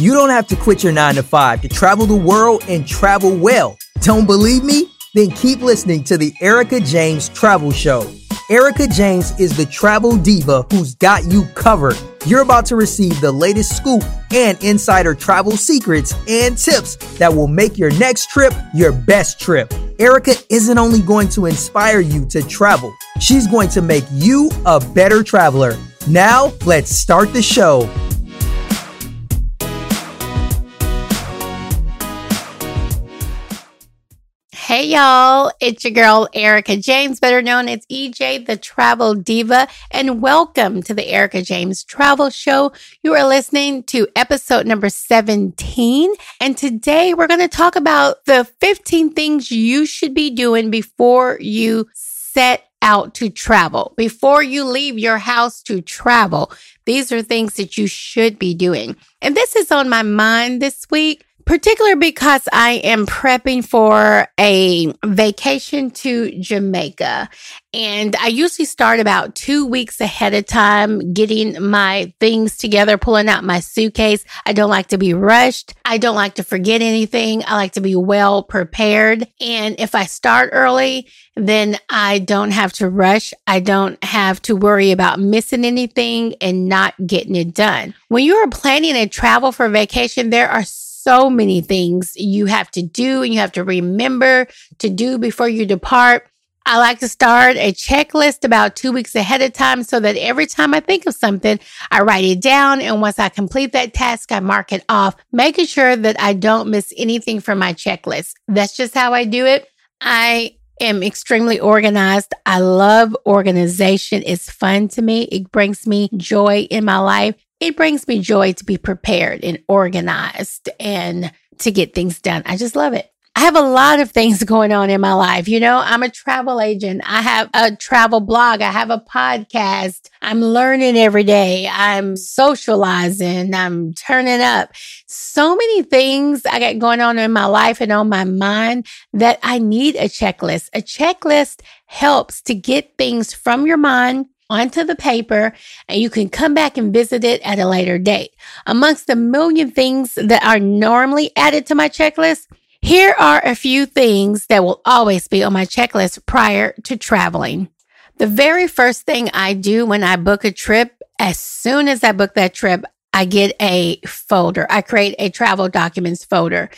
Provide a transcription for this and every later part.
You don't have to quit your 9-to-5 to travel the world and travel well. Don't believe me? Then keep listening to the Erica James Travel Show. Erica James is the travel diva who's got you covered. You're about to receive the latest scoop and insider travel secrets and tips that will make your next trip your best trip. Erica isn't only going to inspire you to travel, she's going to make you a better traveler. Now, let's start the show. Hey y'all, it's your girl Erica James, better known as EJ the Travel Diva, and welcome to the Erica James Travel Show. You are listening to episode number 17, and today we're going to talk about the 15 things you should be doing before you set out to travel, before you leave your house to travel. These are things that you should be doing. And this is on my mind this week, particularly because I am prepping for a vacation to Jamaica. And I usually start about 2 weeks ahead of time, getting my things together, pulling out my suitcase. I don't like to be rushed. I don't like to forget anything. I like to be well prepared. And if I start early, then I don't have to rush. I don't have to worry about missing anything and not getting it done. When you are planning a travel for vacation, there are so many things you have to do and you have to remember to do before you depart. I like to start a checklist about 2 weeks ahead of time so that every time I think of something, I write it down. And once I complete that task, I mark it off, making sure that I don't miss anything from my checklist. That's just how I do it. I am extremely organized. I love organization. It's fun to me. It brings me joy in my life. It brings me joy to be prepared and organized and to get things done. I just love it. I have a lot of things going on in my life. You know, I'm a travel agent. I have a travel blog. I have a podcast. I'm learning every day. I'm socializing. I'm turning up. So many things I got going on in my life and on my mind that I need a checklist. A checklist helps to get things from your mind onto the paper, and you can come back and visit it at a later date. Amongst the million things that are normally added to my checklist, here are a few things that will always be on my checklist prior to traveling. The very first thing I do when I book a trip, as soon as I book that trip, I get a folder. I create a travel documents folder.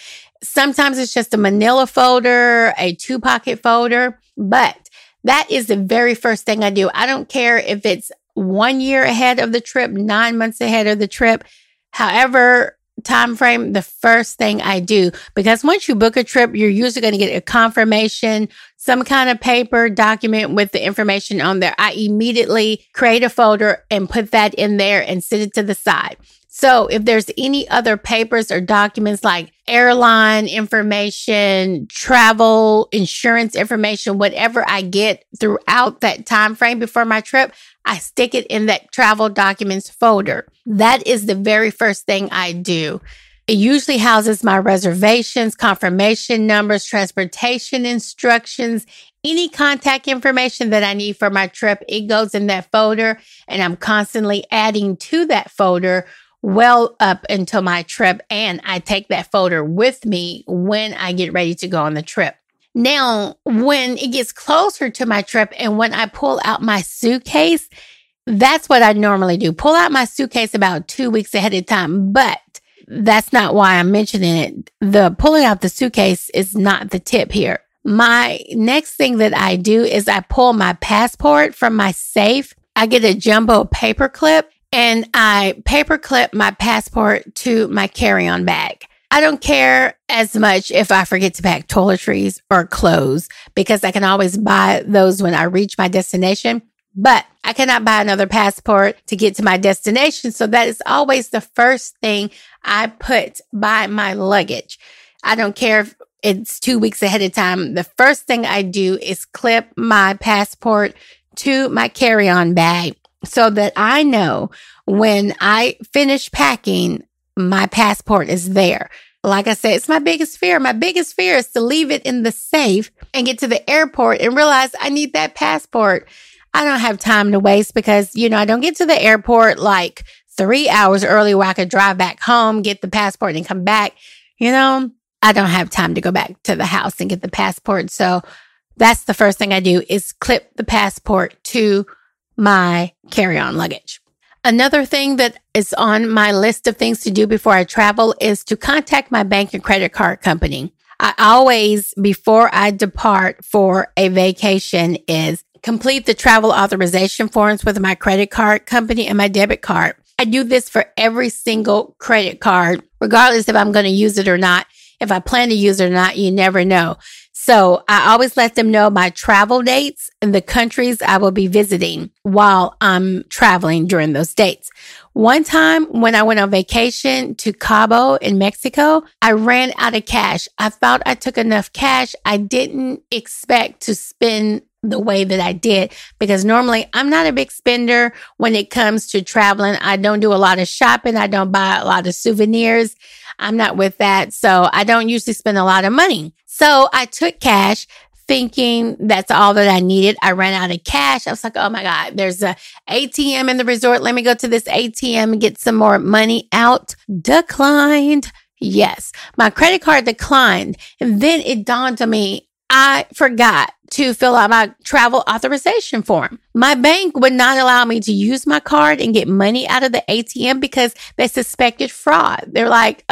Sometimes it's just a manila folder, a 2-pocket folder, but that is the very first thing I do. I don't care if it's 1 year ahead of the trip, 9 months ahead of the trip, however time frame, the first thing I do. Because once you book a trip, you're usually going to get a confirmation, some kind of paper document with the information on there. I immediately create a folder and put that in there and set it to the side. So if there's any other papers or documents like airline information, travel, insurance information, whatever I get throughout that time frame before my trip, I stick it in that travel documents folder. That is the very first thing I do. It usually houses my reservations, confirmation numbers, transportation instructions, any contact information that I need for my trip. It goes in that folder, and I'm constantly adding to that folder well up until my trip, and I take that folder with me when I get ready to go on the trip. Now, when it gets closer to my trip and when I pull out my suitcase, that's what I normally do. Pull out my suitcase about 2 weeks ahead of time, but that's not why I'm mentioning it. The pulling out the suitcase is not the tip here. My next thing that I do is I pull my passport from my safe. I get a jumbo paper clip, and I paper clip my passport to my carry-on bag. I don't care as much if I forget to pack toiletries or clothes because I can always buy those when I reach my destination. But I cannot buy another passport to get to my destination. So that is always the first thing I put by my luggage. I don't care if it's 2 weeks ahead of time. The first thing I do is clip my passport to my carry-on bag, so that I know when I finish packing, my passport is there. Like I said, it's my biggest fear. My biggest fear is to leave it in the safe and get to the airport and realize I need that passport. I don't have time to waste because, you know, I don't get to the airport like 3 hours early where I could drive back home, get the passport and come back. You know, I don't have time to go back to the house and get the passport. So that's the first thing I do is clip the passport to my carry-on luggage. Another thing that is on my list of things to do before I travel is to contact my bank and credit card company. I always, before I depart for a vacation, is complete the travel authorization forms with my credit card company and my debit card. I do this for every single credit card, regardless if I'm going to use it or not. If I plan to use it or not, you never know. So I always let them know my travel dates and the countries I will be visiting while I'm traveling during those dates. One time when I went on vacation to Cabo in Mexico, I ran out of cash. I thought I took enough cash. I didn't expect to spend the way that I did because normally I'm not a big spender when it comes to traveling. I don't do a lot of shopping. I don't buy a lot of souvenirs. I'm not with that. So I don't usually spend a lot of money. So I took cash thinking that's all that I needed. I ran out of cash. I was like, oh my God, there's an ATM in the resort. Let me go to this ATM and get some more money out. Declined. Yes. My credit card declined. And then it dawned on me, I forgot to fill out my travel authorization form. My bank would not allow me to use my card and get money out of the ATM because they suspected fraud. They're like,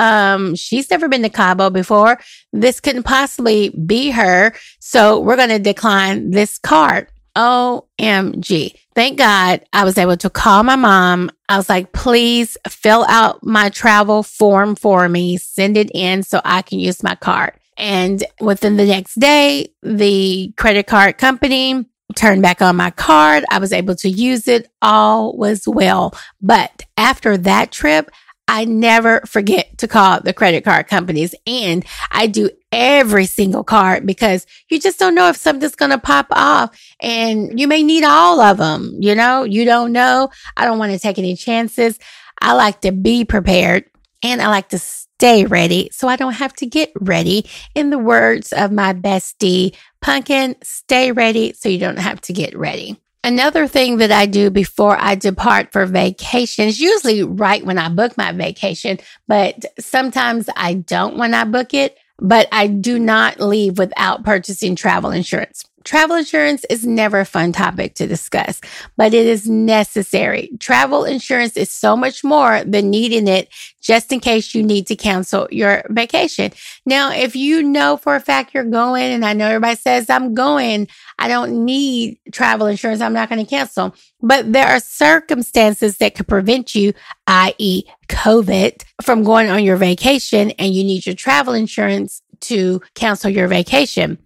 she's never been to Cabo before. This couldn't possibly be her. So we're going to decline this card. OMG. Thank God I was able to call my mom. I was like, please fill out my travel form for me. Send it in so I can use my card. And within the next day, the credit card company turned back on my card. I was able to use it. All was well. But after that trip, I never forget to call the credit card companies. And I do every single card because you just don't know if something's going to pop off and you may need all of them. You know, you don't know. I don't want to take any chances. I like to be prepared and I like to stay ready so I don't have to get ready. In the words of my bestie, Pumpkin, stay ready so you don't have to get ready. Another thing that I do before I depart for vacation is usually right when I book my vacation, but sometimes I don't when I book it, but I do not leave without purchasing travel insurance. Travel insurance is never a fun topic to discuss, but it is necessary. Travel insurance is so much more than needing it just in case you need to cancel your vacation. Now, if you know for a fact you're going, and I know everybody says, I'm going, I don't need travel insurance, I'm not going to cancel. But there are circumstances that could prevent you, i.e. COVID, from going on your vacation and you need your travel insurance to cancel your vacation.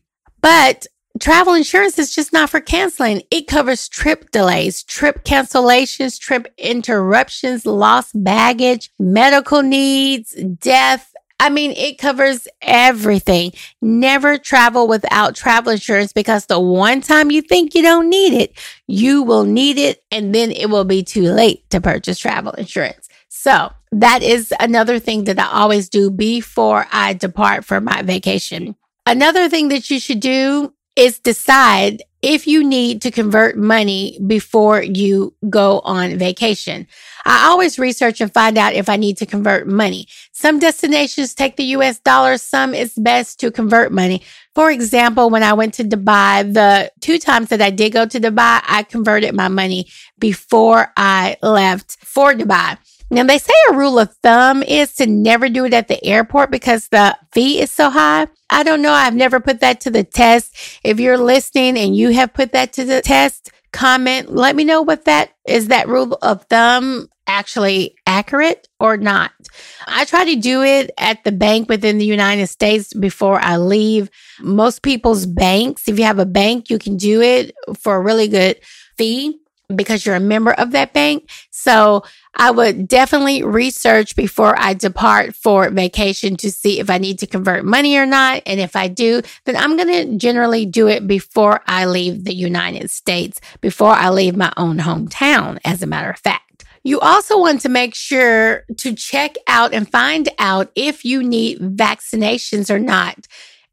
But travel insurance is just not for canceling. It covers trip delays, trip cancellations, trip interruptions, lost baggage, medical needs, death. I mean, it covers everything. Never travel without travel insurance because the one time you think you don't need it, you will need it and then it will be too late to purchase travel insurance. So that is another thing that I always do before I depart for my vacation. Another thing that you should do is decide if you need to convert money before you go on vacation. I always research and find out if I need to convert money. Some destinations take the US dollar. Some it's best to convert money. For example, when I went to Dubai, the 2 times that I did go to Dubai, I converted my money before I left for Dubai. Now, they say a rule of thumb is to never do it at the airport because the fee is so high. I don't know. I've never put that to the test. If you're listening and you have put that to the test, comment. Let me know what that is. That rule of thumb actually accurate or not? I try to do it at the bank within the United States before I leave. Most people's banks, if you have a bank, you can do it for a really good fee because you're a member of that bank. So I would definitely research before I depart for vacation to see if I need to convert money or not. And if I do, then I'm going to generally do it before I leave the United States, before I leave my own hometown, as a matter of fact. You also want to make sure to check out and find out if you need vaccinations or not.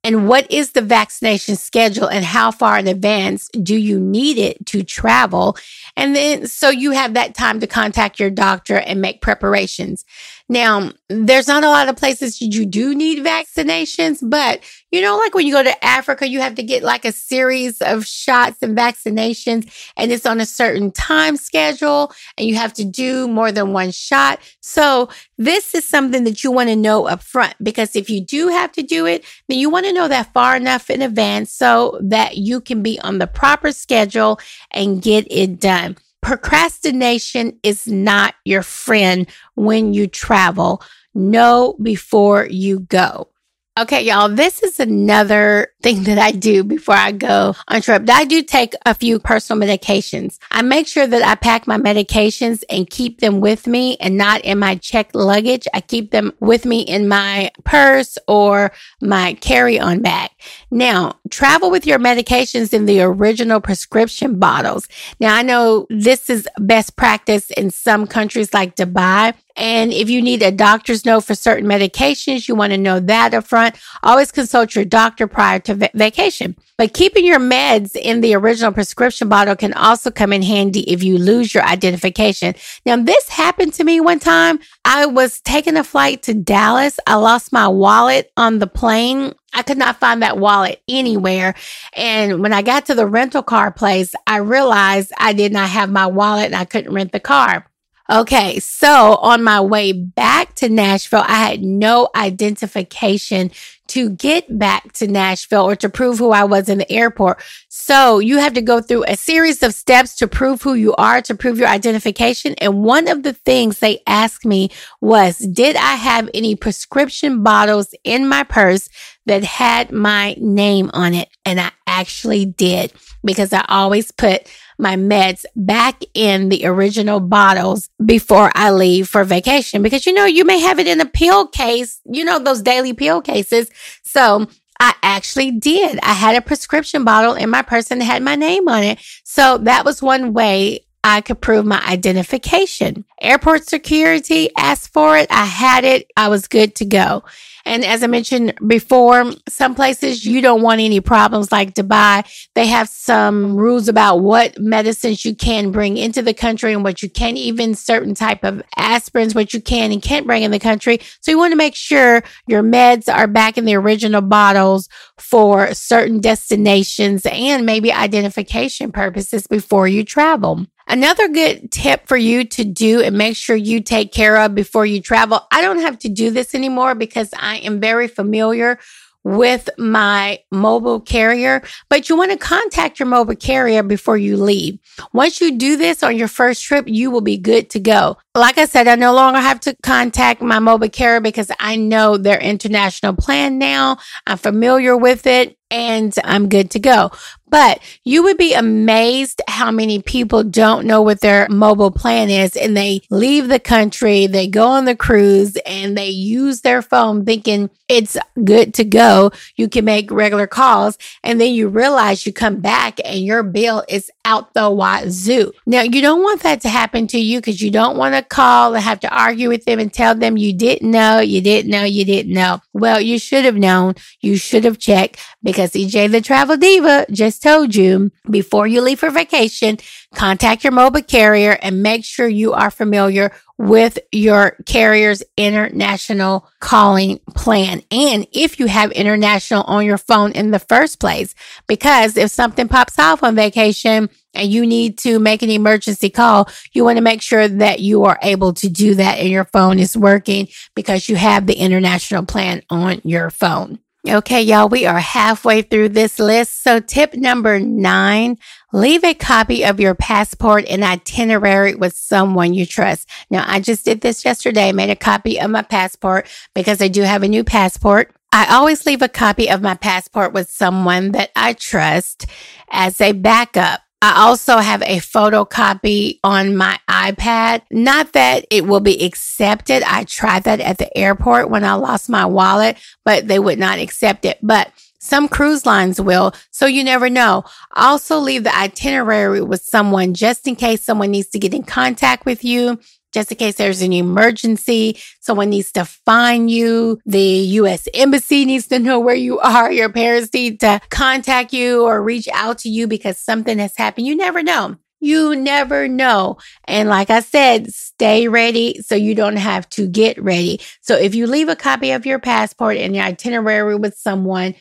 And what is the vaccination schedule and how far in advance do you need it to travel? And then so you have that time to contact your doctor and make preparations. Now, there's not a lot of places you do need vaccinations, but you know, like when you go to Africa, you have to get like a series of shots and vaccinations, and it's on a certain time schedule, and you have to do more than one shot. So this is something that you want to know up front, because if you do have to do it, then you want to know that far enough in advance so that you can be on the proper schedule and get it done. Procrastination is not your friend when you travel. Know before you go. Okay, y'all, this is another thing that I do before I go on trip. I do take a few personal medications. I make sure that I pack my medications and keep them with me and not in my checked luggage. I keep them with me in my purse or my carry-on bag. Now, travel with your medications in the original prescription bottles. Now, I know this is best practice in some countries like Dubai. And if you need a doctor's note for certain medications, you want to know that up front. Always consult your doctor prior to vacation. But keeping your meds in the original prescription bottle can also come in handy if you lose your identification. Now, this happened to me one time. I was taking a flight to Dallas. I lost my wallet on the plane. I could not find that wallet anywhere. And when I got to the rental car place, I realized I did not have my wallet and I couldn't rent the car. Okay, so on my way back to Nashville, I had no identification to get back to Nashville or to prove who I was in the airport. So you have to go through a series of steps to prove who you are, to prove your identification. And one of the things they asked me was, did I have any prescription bottles in my purse that had my name on it? And I actually did, because I always put my meds back in the original bottles before I leave for vacation, because, you know, you may have it in a pill case, you know, those daily pill cases. So I actually did. I had a prescription bottle in my purse that had my name on it. So that was one way I could prove my identification. Airport security asked for it. I had it. I was good to go. And as I mentioned before, some places you don't want any problems, like Dubai. They have some rules about what medicines you can bring into the country and what you can't, even certain type of aspirins, what you can and can't bring in the country. So you want to make sure your meds are back in the original bottles for certain destinations and maybe identification purposes before you travel. Another good tip for you to do and make sure you take care of before you travel. I don't have to do this anymore because I am very familiar with my mobile carrier, but you want to contact your mobile carrier before you leave. Once you do this on your first trip, you will be good to go. Like I said, I no longer have to contact my mobile carrier because I know their international plan now. I'm familiar with it and I'm good to go. But you would be amazed how many people don't know what their mobile plan is, and they leave the country, they go on the cruise, and they use their phone thinking it's good to go. You can make regular calls, and then you realize you come back and your bill is out the wazoo. Now, you don't want that to happen to you, because you don't want to call and have to argue with them and tell them you didn't know, you didn't know, you didn't know. Well, you should have known. You should have checked, because EJ the Travel Diva just told you, before you leave for vacation, contact your mobile carrier and make sure you are familiar with your carrier's international calling plan. And if you have international on your phone in the first place, because if something pops off on vacation and you need to make an emergency call, you want to make sure that you are able to do that and your phone is working, because you have the international plan on your phone. Okay, y'all, we are halfway through this list. So tip number 9, leave a copy of your passport and itinerary with someone you trust. Now, I just did this yesterday, made a copy of my passport because I do have a new passport. I always leave a copy of my passport with someone that I trust as a backup. I also have a photocopy on my iPad. Not that it will be accepted. I tried that at the airport when I lost my wallet, but they would not accept it. But some cruise lines will, so you never know. Also leave the itinerary with someone just in case someone needs to get in contact with you. just in case there's an emergency. Someone needs to find you. The U.S. Embassy needs to know where you are. Your parents need to contact you or reach out to you because something has happened. You never know. You never know. And like I said, stay ready so you don't have to get ready. So if you leave a copy of your passport and your itinerary with someone,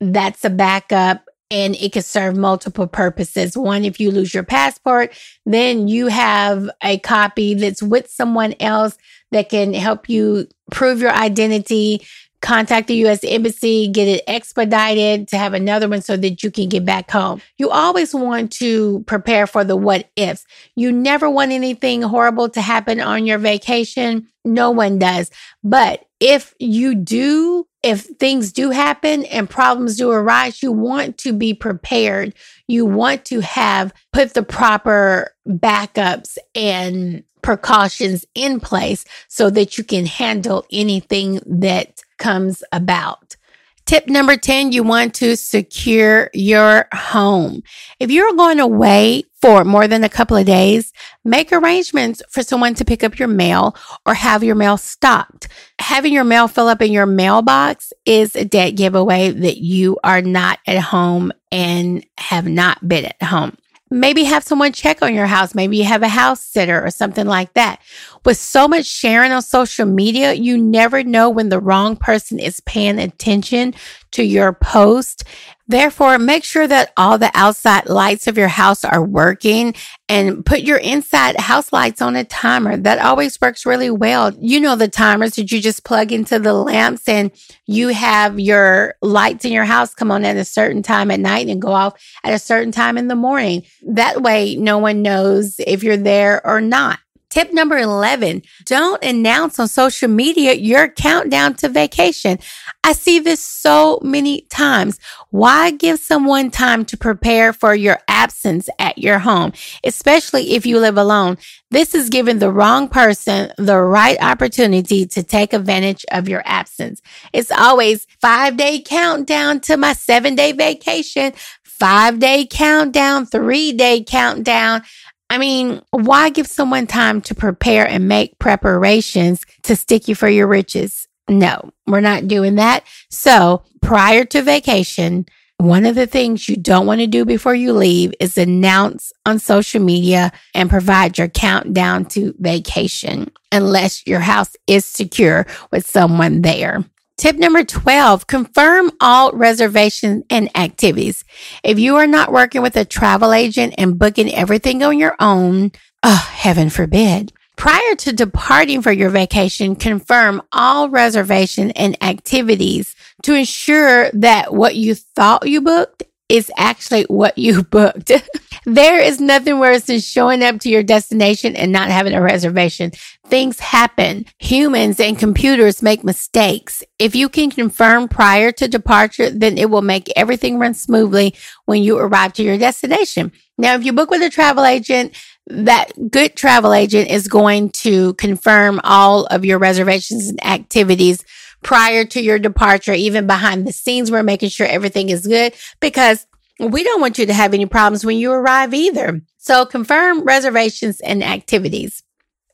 that's a backup. And it can serve multiple purposes. One, if you lose your passport, then you have a copy that's with someone else that can help you prove your identity, contact the U.S. Embassy, get it expedited to have another one so that you can get back home. You always want to prepare for the what ifs. You never want anything horrible to happen on your vacation. No one does. But if things do happen and problems do arise, you want to be prepared. You want to have put the proper backups and precautions in place so that you can handle anything that comes about. Tip number 10, you want to secure your home. If you're going away for more than a couple of days, make arrangements for someone to pick up your mail or have your mail stopped. Having your mail fill up in your mailbox is a dead giveaway that you are not at home and have not been at home. Maybe have someone check on your house. Maybe you have a house sitter or something like that. With so much sharing on social media, you never know when the wrong person is paying attention to your post. Therefore, make sure that all the outside lights of your house are working and put your inside house lights on a timer. That always works really well. You know, the timers that you just plug into the lamps and you have your lights in your house come on at a certain time at night and go off at a certain time in the morning. That way, no one knows if you're there or not. Tip number 11, don't announce on social media your countdown to vacation. I see this so many times. Why give someone time to prepare for your absence at your home, especially if you live alone? This is giving the wrong person the right opportunity to take advantage of your absence. It's always 5-day countdown to my 7-day vacation, 5-day countdown, 3-day countdown. I mean, why give someone time to prepare and make preparations to stick you for your riches? No, we're not doing that. So prior to vacation, one of the things you don't want to do before you leave is announce on social media and provide your countdown to vacation, unless your house is secure with someone there. Tip number 12, confirm all reservations and activities. If you are not working with a travel agent and booking everything on your own, heaven forbid. Prior to departing for your vacation, confirm all reservations and activities to ensure that what you thought you booked is actually what you booked. There is nothing worse than showing up to your destination and not having a reservation. Things happen. Humans and computers make mistakes. If you can confirm prior to departure, then it will make everything run smoothly when you arrive to your destination. Now, if you book with a travel agent, that good travel agent is going to confirm all of your reservations and activities prior to your departure. Even behind the scenes, we're making sure everything is good because we don't want you to have any problems when you arrive either. So confirm reservations and activities.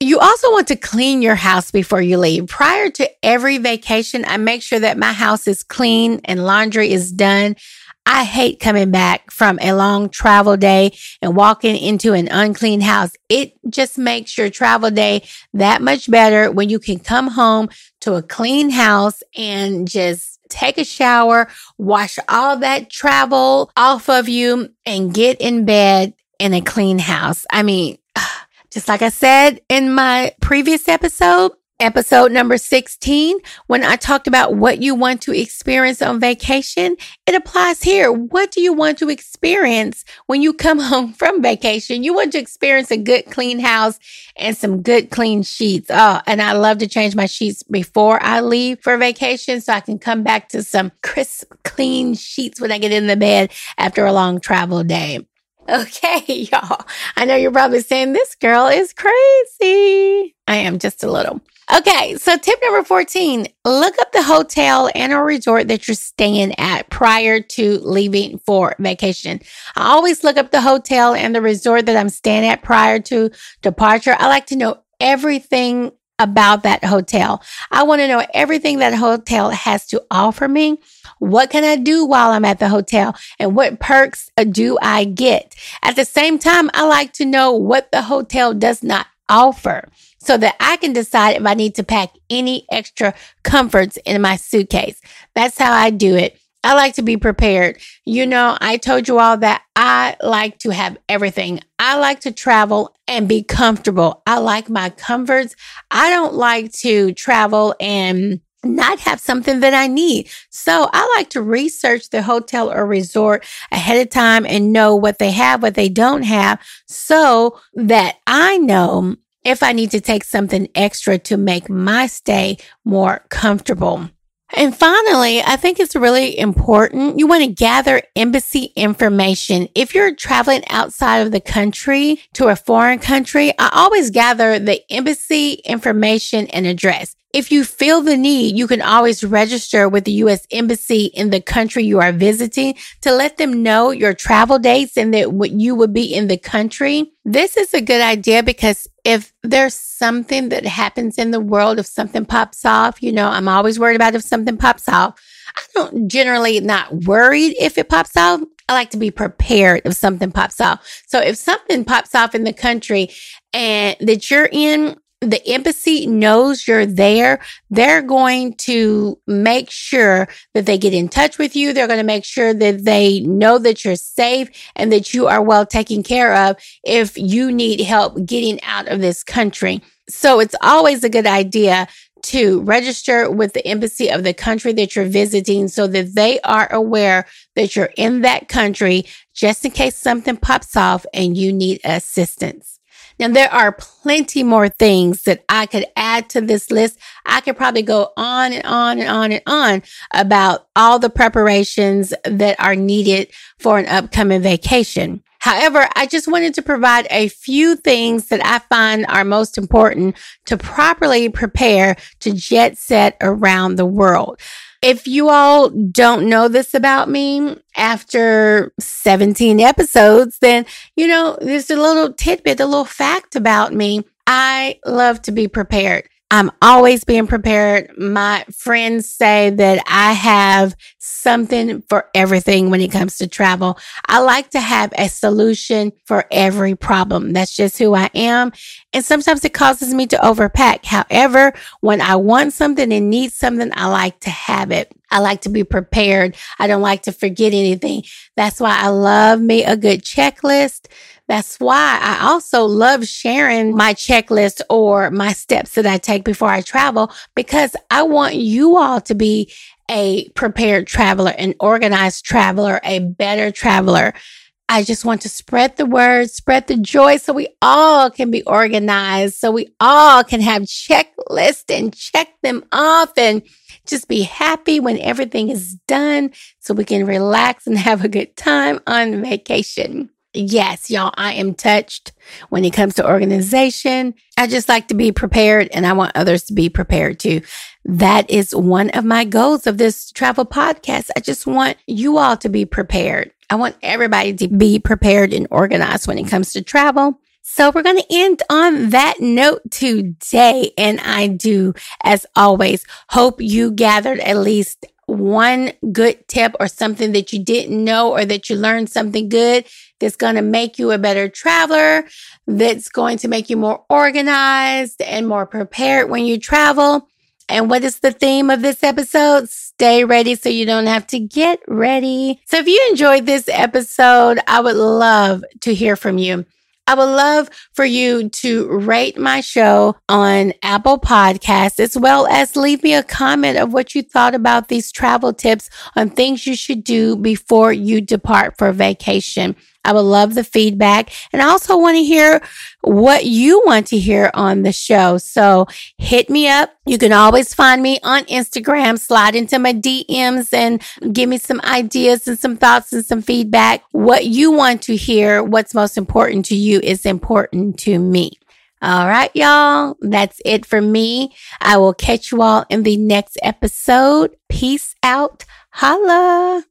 You also want to clean your house before you leave. Prior to every vacation, I make sure that my house is clean and laundry is done. I hate coming back from a long travel day and walking into an unclean house. It just makes your travel day that much better when you can come home to a clean house and just take a shower, wash all that travel off of you, and get in bed in a clean house. I mean, just like I said in my previous episode number 16, when I talked about what you want to experience on vacation, it applies here. What do you want to experience when you come home from vacation? You want to experience a good clean house and some good clean sheets. Oh, and I love to change my sheets before I leave for vacation so I can come back to some crisp, clean sheets when I get in the bed after a long travel day. Okay, y'all. I know you're probably saying this girl is crazy. I am just a little. Okay, so tip number 14, look up the hotel and or resort that you're staying at prior to leaving for vacation. I always look up the hotel and the resort that I'm staying at prior to departure. I like to know everything about that hotel. I want to know everything that hotel has to offer me. What can I do while I'm at the hotel? And what perks do I get? At the same time, I like to know what the hotel does not offer so that I can decide if I need to pack any extra comforts in my suitcase. That's how I do it. I like to be prepared. You know, I told you all that I like to have everything. I like to travel and be comfortable. I like my comforts. I don't like to travel and not have something that I need. So I like to research the hotel or resort ahead of time and know what they have, what they don't have, so that I know if I need to take something extra to make my stay more comfortable. And finally, I think it's really important. You want to gather embassy information. If you're traveling outside of the country to a foreign country, I always gather the embassy information and address. If you feel the need, you can always register with the U.S. Embassy in the country you are visiting to let them know your travel dates and that you would be in the country. This is a good idea because if there's something that happens in the world, if something pops off, you know, I'm always worried about if something pops off. I don't generally not worried if it pops off. I like to be prepared if something pops off. So if something pops off in the country and that you're in, the embassy knows you're there. They're going to make sure that they get in touch with you. They're going to make sure that they know that you're safe and that you are well taken care of if you need help getting out of this country. So it's always a good idea to register with the embassy of the country that you're visiting so that they are aware that you're in that country just in case something pops off and you need assistance. Now, there are plenty more things that I could add to this list. I could probably go on and on and on and on about all the preparations that are needed for an upcoming vacation. However, I just wanted to provide a few things that I find are most important to properly prepare to jet set around the world. If you all don't know this about me after 17 episodes, then, you know, there's a little tidbit, a little fact about me. I love to be prepared. I'm always being prepared. My friends say that I have something for everything when it comes to travel. I like to have a solution for every problem. That's just who I am. And sometimes it causes me to overpack. However, when I want something and need something, I like to have it. I like to be prepared. I don't like to forget anything. That's why I love me a good checklist. That's why I also love sharing my checklist or my steps that I take before I travel, because I want you all to be a prepared traveler, an organized traveler, a better traveler. I just want to spread the word, spread the joy so we all can be organized, so we all can have checklists and check them off and just be happy when everything is done so we can relax and have a good time on vacation. Yes, y'all, I am touched when it comes to organization. I just like to be prepared and I want others to be prepared too. That is one of my goals of this travel podcast. I just want you all to be prepared. I want everybody to be prepared and organized when it comes to travel. So we're going to end on that note today. And I do, as always, hope you gathered at least one good tip or something that you didn't know or that you learned something good that's going to make you a better traveler, that's going to make you more organized and more prepared when you travel. And what is the theme of this episode? Stay ready so you don't have to get ready. So if you enjoyed this episode, I would love to hear from you. I would love for you to rate my show on Apple Podcasts, as well as leave me a comment of what you thought about these travel tips on things you should do before you depart for vacation. I would love the feedback. And I also want to hear what you want to hear on the show. So hit me up. You can always find me on Instagram, slide into my DMs and give me some ideas and some thoughts and some feedback. What you want to hear, what's most important to you is important to me. All right, y'all. That's it for me. I will catch you all in the next episode. Peace out. Holla.